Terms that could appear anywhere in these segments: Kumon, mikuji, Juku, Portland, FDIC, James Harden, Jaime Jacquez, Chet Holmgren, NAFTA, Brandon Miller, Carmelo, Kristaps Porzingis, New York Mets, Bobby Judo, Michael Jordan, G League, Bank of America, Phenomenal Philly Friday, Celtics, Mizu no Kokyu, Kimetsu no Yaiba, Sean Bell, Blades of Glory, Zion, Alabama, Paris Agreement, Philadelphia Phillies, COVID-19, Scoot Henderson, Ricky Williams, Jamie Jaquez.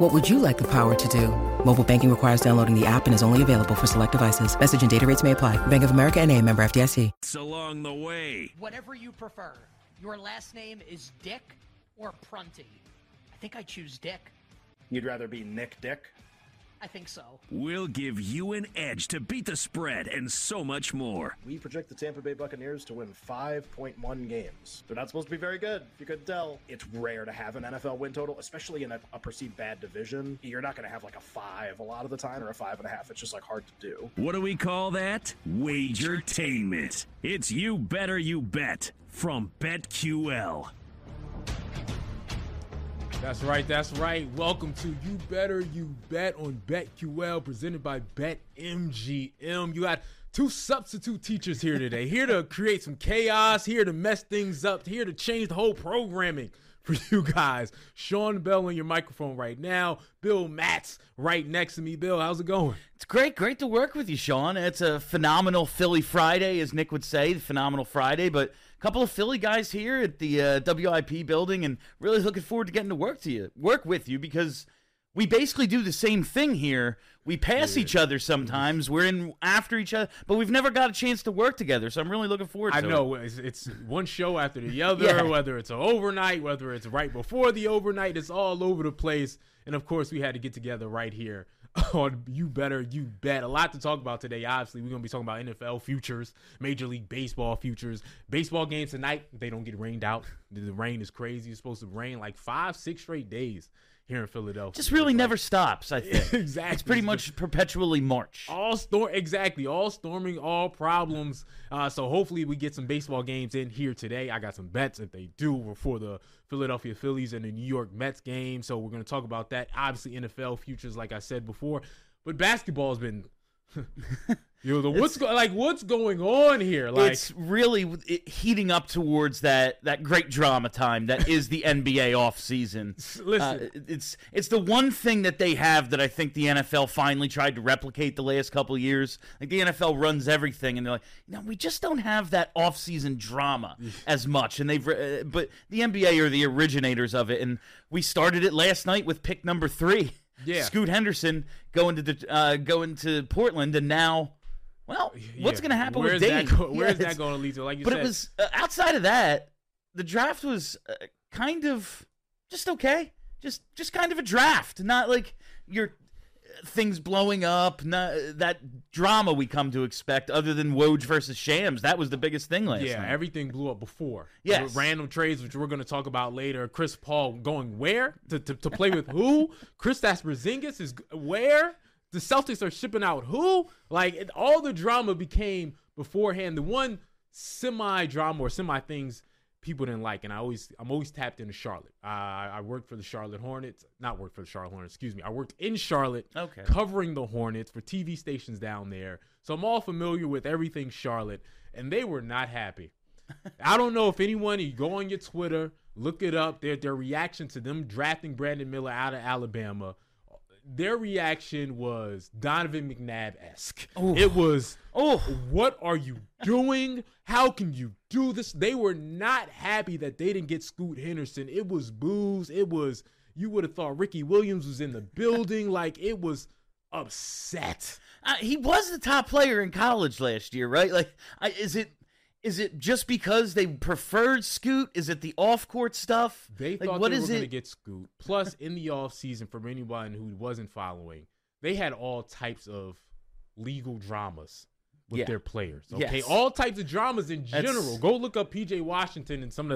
What would you like the power to do? Mobile banking requires downloading the app and is only available for select devices. Message and data rates may apply. Bank of America NA, member FDIC. It's along the way. Whatever you prefer. Your last name is Dick or Prunty. I think I choose Dick. You'd rather be Nick Dick? I think so. We'll give you an edge to beat the spread and so much more. We project the Tampa Bay Buccaneers to win 5.1 games. They're not supposed to be very good. You could tell. It's rare to have an NFL win total, especially in a perceived bad division. You're not going to have like a 5 a lot of the time or a 5.5. It's just like hard to do. What do we call that? Wagertainment. It's You Better You Bet from BetQL. That's right. Welcome to You Better You Bet on BetQL, presented by BetMGM. You got two substitute teachers here today, here to create some chaos, here to mess things up, here to change the whole programming for you guys. Sean Bell on your microphone right now. Bill Matz right next to me. Bill, how's it going? It's great to work with you, Sean. It's a phenomenal Philly Friday, as Nick would say, the phenomenal Friday, but couple of Philly guys here at the WIP building, and really looking forward to getting to work with you because we basically do the same thing here. We pass each other sometimes. We're in after each other, but we've never got a chance to work together, so I'm really looking forward to it. I know. It's one show after the other, whether it's an overnight, whether it's right before the overnight. It's all over the place, and, of course, we had to get together right here on You Better You Bet. A lot to talk about today. Obviously, we're going to be talking about NFL futures, Major League Baseball futures, baseball games tonight. They don't get rained out. The rain is crazy. It's supposed to rain like 5-6 straight days here in Philadelphia. Just really never stops, I think. Exactly. It's pretty much perpetually March. All storming, all problems. So hopefully we get some baseball games in here today. I got some bets if they do for the Philadelphia Phillies and the New York Mets game. So we're going to talk about that. Obviously NFL futures, like I said before. But basketball's been... what's going on here? Like, it's really heating up towards that great drama time that is the NBA offseason. Listen, it's the one thing that they have that I think the NFL finally tried to replicate the last couple of years. Like the NFL runs everything, and they're like, no, we just don't have that offseason drama as much. And they've but the NBA are the originators of it, and we started it last night with pick number 3. Yeah. Scoot Henderson going to Portland, and now, well, what's going to happen with Dame? Where's that going to lead to? Like you said, it was outside of that, the draft was kind of just okay, just kind of a draft, not like your things blowing up, not that drama we come to expect. Other than Woj versus Shams, that was the biggest thing last night. Yeah, everything blew up before. Yes. Random trades, which we're going to talk about later. Chris Paul going where? To play with who? Kristaps Porzingis is where? The Celtics are shipping out who? Like, all the drama became beforehand. The one semi-drama or semi-things people didn't like, and I'm always tapped into Charlotte. I worked for the Charlotte Hornets. Not worked for the Charlotte Hornets, excuse me. I worked in Charlotte, covering the Hornets for TV stations down there. So I'm all familiar with everything Charlotte, and they were not happy. I don't know if anyone, you go on your Twitter, look it up, their reaction to them drafting Brandon Miller out of Alabama, their reaction was Donovan McNabb-esque. Ooh. It was, what are you doing? How can you do this? They were not happy that they didn't get Scoot Henderson. It was boos. It was, you would have thought Ricky Williams was in the building. Like, it was upset. He was the top player in college last year, right? Like, is it just because they preferred Scoot? Is it the off-court stuff? They thought they were going to get Scoot. Plus, in the offseason, for anyone who wasn't following, they had all types of legal dramas with their players. Okay, all types of dramas in general. Go look up P.J. Washington and some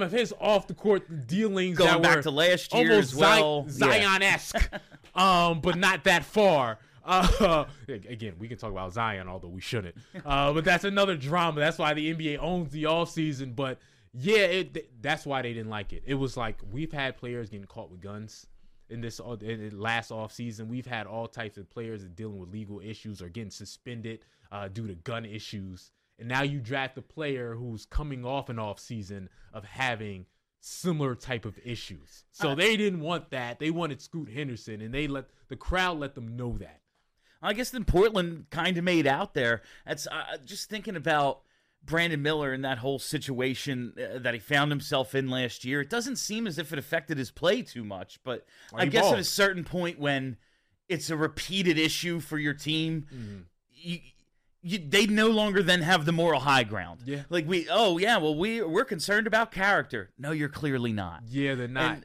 of his off the court dealings going that back were to last year as well, Zion-esque, but not that far. Again, we can talk about Zion, although we shouldn't. But that's another drama. That's why the NBA owns the offseason. But yeah, that's why they didn't like it. It was like we've had players getting caught with guns in last offseason. We've had all types of players dealing with legal issues or getting suspended due to gun issues. And now you draft a player who's coming off an offseason of having similar type of issues. So they didn't want that. They wanted Scoot Henderson, and they let the crowd let them know that. I guess then Portland kind of made out there. That's just thinking about Brandon Miller and that whole situation that he found himself in last year. It doesn't seem as if it affected his play too much, but I guess at a certain point when it's a repeated issue for your team, they no longer then have the moral high ground. Yeah. Like we're concerned about character. No, you're clearly not. Yeah, they're not.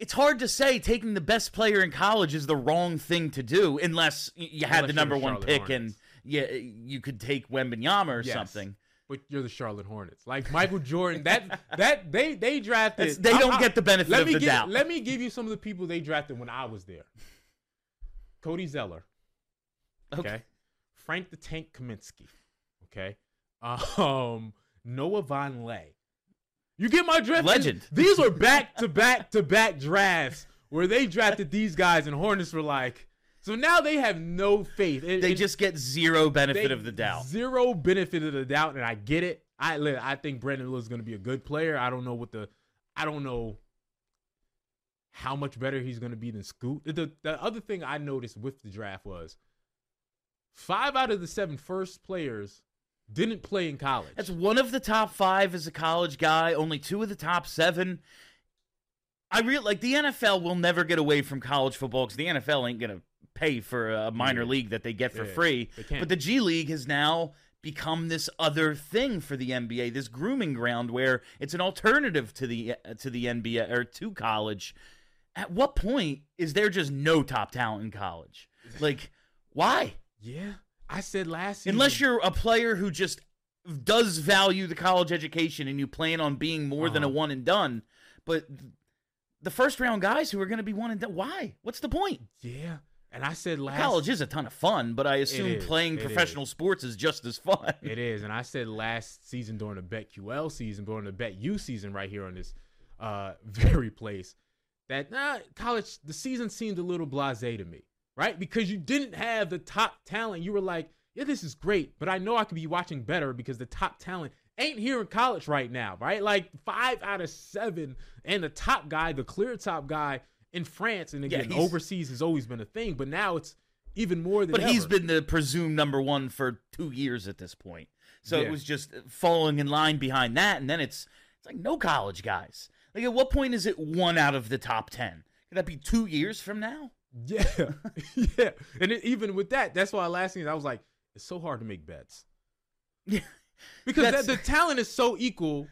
It's hard to say taking the best player in college is the wrong thing to do unless you had the number one pick Hornets. And you could take Wembanyama or something. But you're the Charlotte Hornets. Like Michael Jordan, that they drafted. They don't get the benefit of the doubt. Let me give you some of the people they drafted when I was there. Cody Zeller. Okay. Frank the Tank Kaminsky. Okay. Noah Vonleh. You get my draft? Legend. These are back-to-back drafts where they drafted these guys, and Hornets were like, so now they have no faith. They just get zero benefit of the doubt. Zero benefit of the doubt, and I get it. I think Brandon Miller is going to be a good player. I don't know how much better he's going to be than Scoot. The other thing I noticed with the draft was 5 out of the 7 first players didn't play in college. That's one of the top 5 as a college guy. Only 2 of the top 7. I really like the NFL will never get away from college football because the NFL ain't gonna pay for a minor league that they get for free. But the G League has now become this other thing for the NBA, this grooming ground where it's an alternative to the NBA or to college. At what point is there just no top talent in college? Like, why? Yeah. I said last season. Unless you're a player who just does value the college education and you plan on being more than a one and done, but the first round guys who are going to be one and done, why? What's the point? Yeah. And I said college is a ton of fun, but I assume playing professional sports is just as fun. It is. And I said last season during the BetQL season, during the BetU season right here on this very place, that college, the season seemed a little blasé to me. Right? Because you didn't have the top talent. You were like, yeah, this is great, but I know I could be watching better because the top talent ain't here in college right now, right? Like 5 out of 7 and the top guy, the clear top guy in France. And again, overseas has always been a thing, but now it's even more than ever. He's been the presumed number one for 2 years at this point. So it was just falling in line behind that. And then it's like no college guys. Like at what point is it 1 out of the top 10? Could that be 2 years from now? Yeah, yeah, and even with that, that's why last season I was like, it's so hard to make bets. Yeah, because the talent is so equal.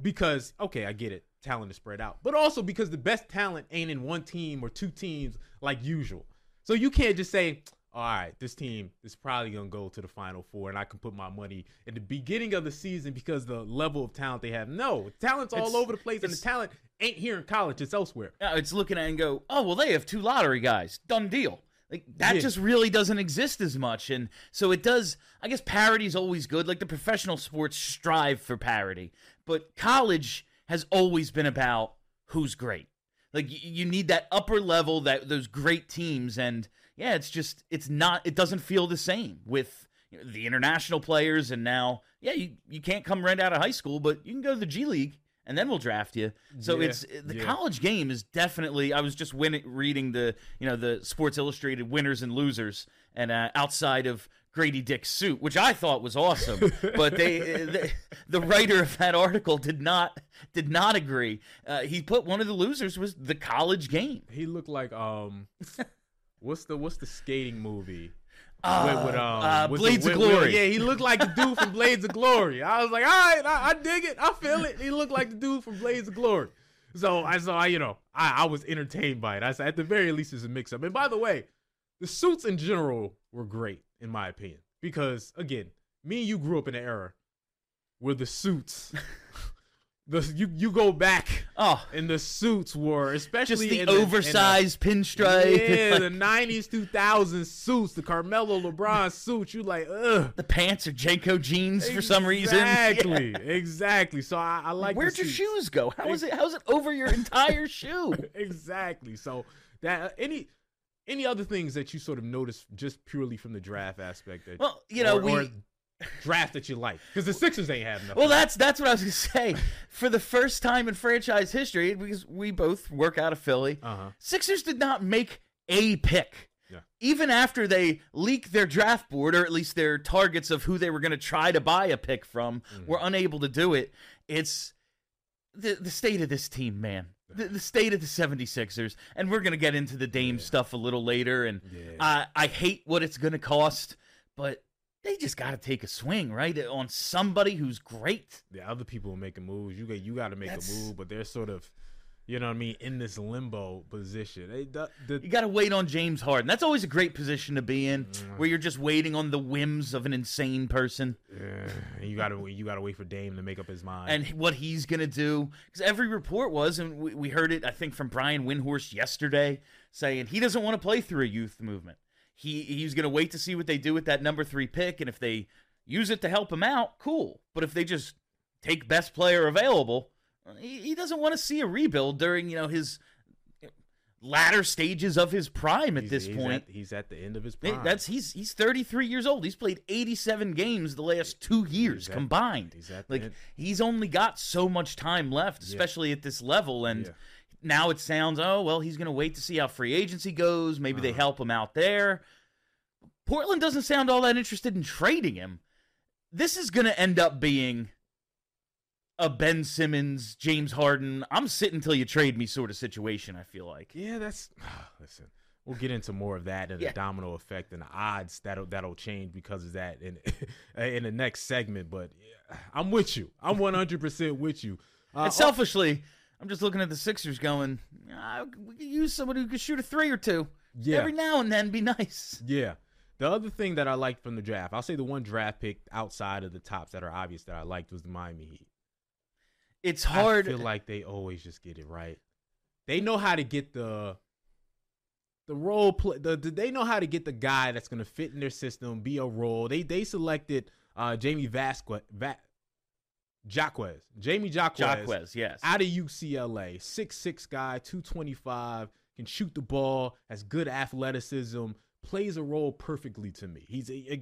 Because I get it, talent is spread out, but also because the best talent ain't in one team or two teams like usual. So you can't just say, all right, this team is probably gonna go to the Final Four, and I can put my money in the beginning of the season because the level of talent they have. No, talent's all over the place, and the talent ain't here in college, it's elsewhere. It's looking at it and go, oh, well, they have 2 lottery guys. Done deal. Like that just really doesn't exist as much. And so it does, I guess parity's always good. Like the professional sports strive for parity. But college has always been about who's great. Like you need that upper level, that those great teams. And yeah, it's just, it doesn't feel the same with the international players. And now, you can't come right out of high school, but you can go to the G League. And then we'll draft you. So it's the college game is definitely. I was just reading the the Sports Illustrated winners and losers, and outside of Grady Dick's suit, which I thought was awesome, but the writer of that article did not agree. He put one of the losers was the college game. He looked like what's the skating movie? Blades of Glory. Yeah, he looked like the dude from Blades of Glory. I was like, all right, I dig it. I feel it. He looked like the dude from Blades of Glory. So I was entertained by it. I said, at the very least, it's a mix-up. And by the way, the suits in general were great, in my opinion. Because, again, me and you grew up in an era where the suits... You go back, and the suits were, especially... Just the oversized pinstripe. Yeah, the 90s, 2000s suits, the Carmelo LeBron suits. You're like, ugh. The pants are Jayco jeans for some reason. Exactly, yeah. Exactly. So I like where'd your shoes go? How's it over your entire shoe? Exactly. So that any other things that you sort of notice just purely from the draft aspect? That, well, you know, draft that you like, because the Sixers ain't have nothing. Well, that's what I was gonna say. For the first time in franchise history, because we both work out of Philly, Sixers did not make a pick. Yeah. Even after they leaked their draft board, or at least their targets of who they were gonna try to buy a pick from, were unable to do it. It's the state of this team, man. The state of the 76ers, and we're gonna get into the Dame stuff a little later. And I hate what it's gonna cost, but. They just got to take a swing, right, on somebody who's great. The other people are making moves. You got to make a move, but they're sort of, you know what I mean, in this limbo position. You got to wait on James Harden. That's always a great position to be in, where you're just waiting on the whims of an insane person. Yeah, you got to wait for Dame to make up his mind. And what he's going to do. Because every report was, and we heard it, I think, from Brian Windhorst yesterday, saying he doesn't want to play through a youth movement. He's going to wait to see what they do with that number 3 pick, and if they use it to help him out, cool. But if they just take best player available, he doesn't want to see a rebuild during, you know, his latter stages of his prime at this point. He's at the end of his prime. He's 33 years old. He's played 87 games the last 2 years combined. He's only got so much time left, especially at this level, and... Yeah. Now it sounds, he's going to wait to see how free agency goes. Maybe they help him out there. Portland doesn't sound all that interested in trading him. This is going to end up being a Ben Simmons, James Harden, I'm sitting till you trade me sort of situation, I feel like. Yeah, listen, we'll get into more of that and the domino effect and the odds that'll change because of that in the next segment. But I'm with you. I'm 100% with you. And selfishly... I'm just looking at the Sixers going, we could use somebody who could shoot a 3 or 2 every now and then. Be nice. Yeah. The other thing that I liked from the draft, I'll say the one draft pick outside of the tops that are obvious that I liked was the Miami Heat. It's hard. I feel like they always just get it right. They know how to get the role play. They know how to get the guy that's going to fit in their system, be a role. They selected Jamie Vasquez. Jamie Jaquez, yes, out of UCLA, 6'6" guy, 225, can shoot the ball, has good athleticism, plays a role perfectly to me. He's a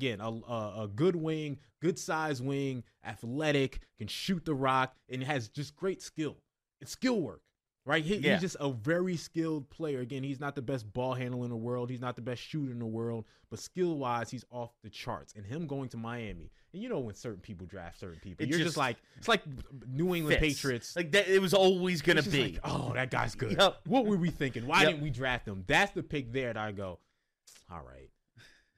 good wing, good size wing, athletic, can shoot the rock, and has just great skill. It's skill work, right? He's just a very skilled player. Again, he's not the best ball handler in the world, he's not the best shooter in the world, but skill wise, he's off the charts. And him going to Miami. And you know when certain people draft certain people, you're just like, it's like New England Patriots. Like that, it was always going to be. Like, that guy's good. Yep. What were we thinking? Why didn't we draft him? That's the pick there that I go, all right.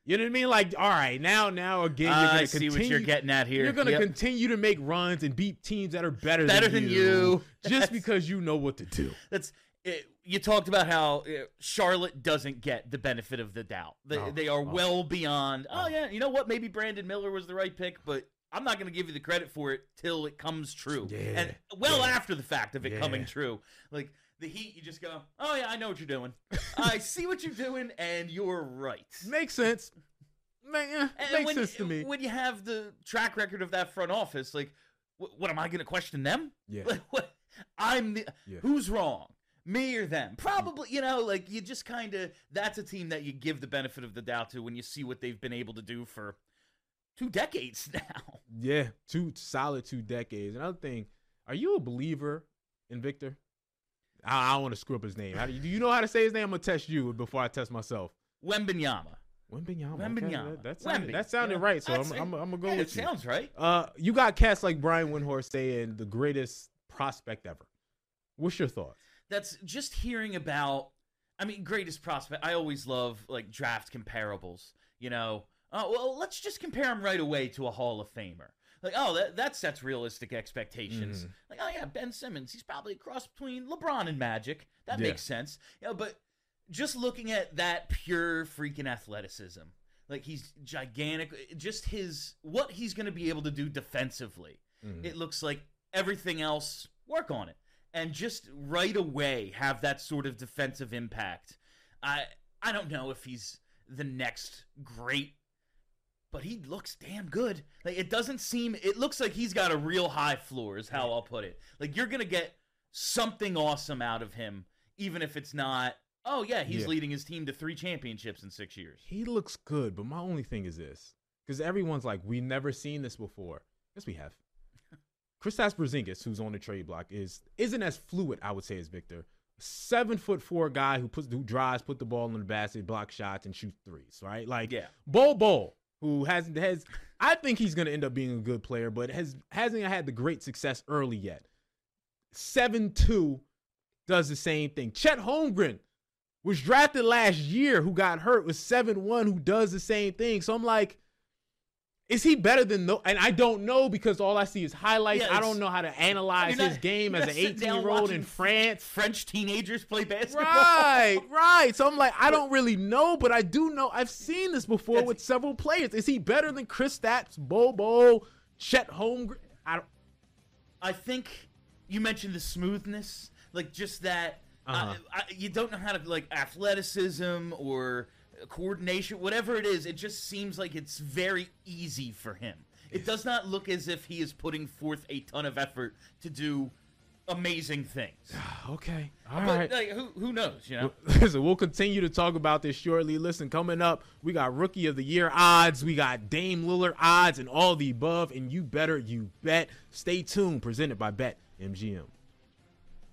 You know what I mean? Like, all right, now again, you're going to see what you're getting at here. You're going to continue to make runs and beat teams that are better than you. Just because you know what to do. That's it. You talked about how Charlotte doesn't get the benefit of the doubt. They are well beyond, you know what? Maybe Brandon Miller was the right pick, but I'm not going to give you the credit for it till it comes true. Yeah, and after the fact of it coming true. Like the Heat, you just go, I know what you're doing. I see what you're doing, and you're right. Makes sense. Makes sense to me. When you have the track record of that front office, like, what am I going to question them? Yeah. Like, what? Who's wrong? Me or them? Probably, you know, like you just kind of, that's a team that you give the benefit of the doubt to when you see what they've been able to do for 2 decades now. Yeah, 2 solid 2 decades. Another thing, are you a believer in Victor? I don't want to screw up his name. Do you know how to say his name? I'm going to test you before I test myself. Wembanyama. Okay, that sounded right, so I'm going to go with you. It sounds right. You got cats like Brian Windhorst saying the greatest prospect ever. What's your thoughts? That's just hearing about, greatest prospect. I always love, like, draft comparables, you know. Let's just compare him right away to a Hall of Famer. Like, that sets realistic expectations. Like, Ben Simmons, he's probably a cross between LeBron and Magic. That makes sense. You know, but just looking at that pure freaking athleticism, like he's gigantic, just his what he's going to be able to do defensively. Mm-hmm. It looks like everything else, work on it. And just right away have that sort of defensive impact. I don't know if he's the next great, but he looks damn good. Like it looks like he's got a real high floor is how I'll put it. Like you're going to get something awesome out of him, even if it's not, oh yeah, he's leading his team to 3 championships in 6 years. He looks good, but my only thing is this, because everyone's like, we've never seen this before. Yes, we have. Kristaps Porzingis, who's on the trade block, isn't as fluid, I would say, as Victor. 7'4" guy who drives, put the ball in the basket, block shots, and shoot threes. Right? Like Bol, who has I think he's going to end up being a good player, but hasn't had the great success early yet. 7'2" does the same thing. Chet Holmgren was drafted last year, who got hurt, was 7'1", who does the same thing. So I'm like, is he better than no? And I don't know, because all I see is highlights. Yeah, I don't know how to analyze his game as an 18-year-old in France. French teenagers play basketball. Right. So I'm like, I don't really know, but I do know. I've seen this before with several players. Is he better than Kristaps, Bol, Chet Holmgren? I think you mentioned the smoothness, like just that. You don't know how to, like, athleticism or coordination, whatever it is, it just seems like it's very easy for him. It does not look as if he is putting forth a ton of effort to do amazing things. Okay. All right. Like, who knows, you know? Listen, we'll continue to talk about this shortly. Listen, coming up, we got Rookie of the Year odds. We got Dame Lillard odds and all the above. And You Better You Bet. Stay tuned. Presented by BetMGM.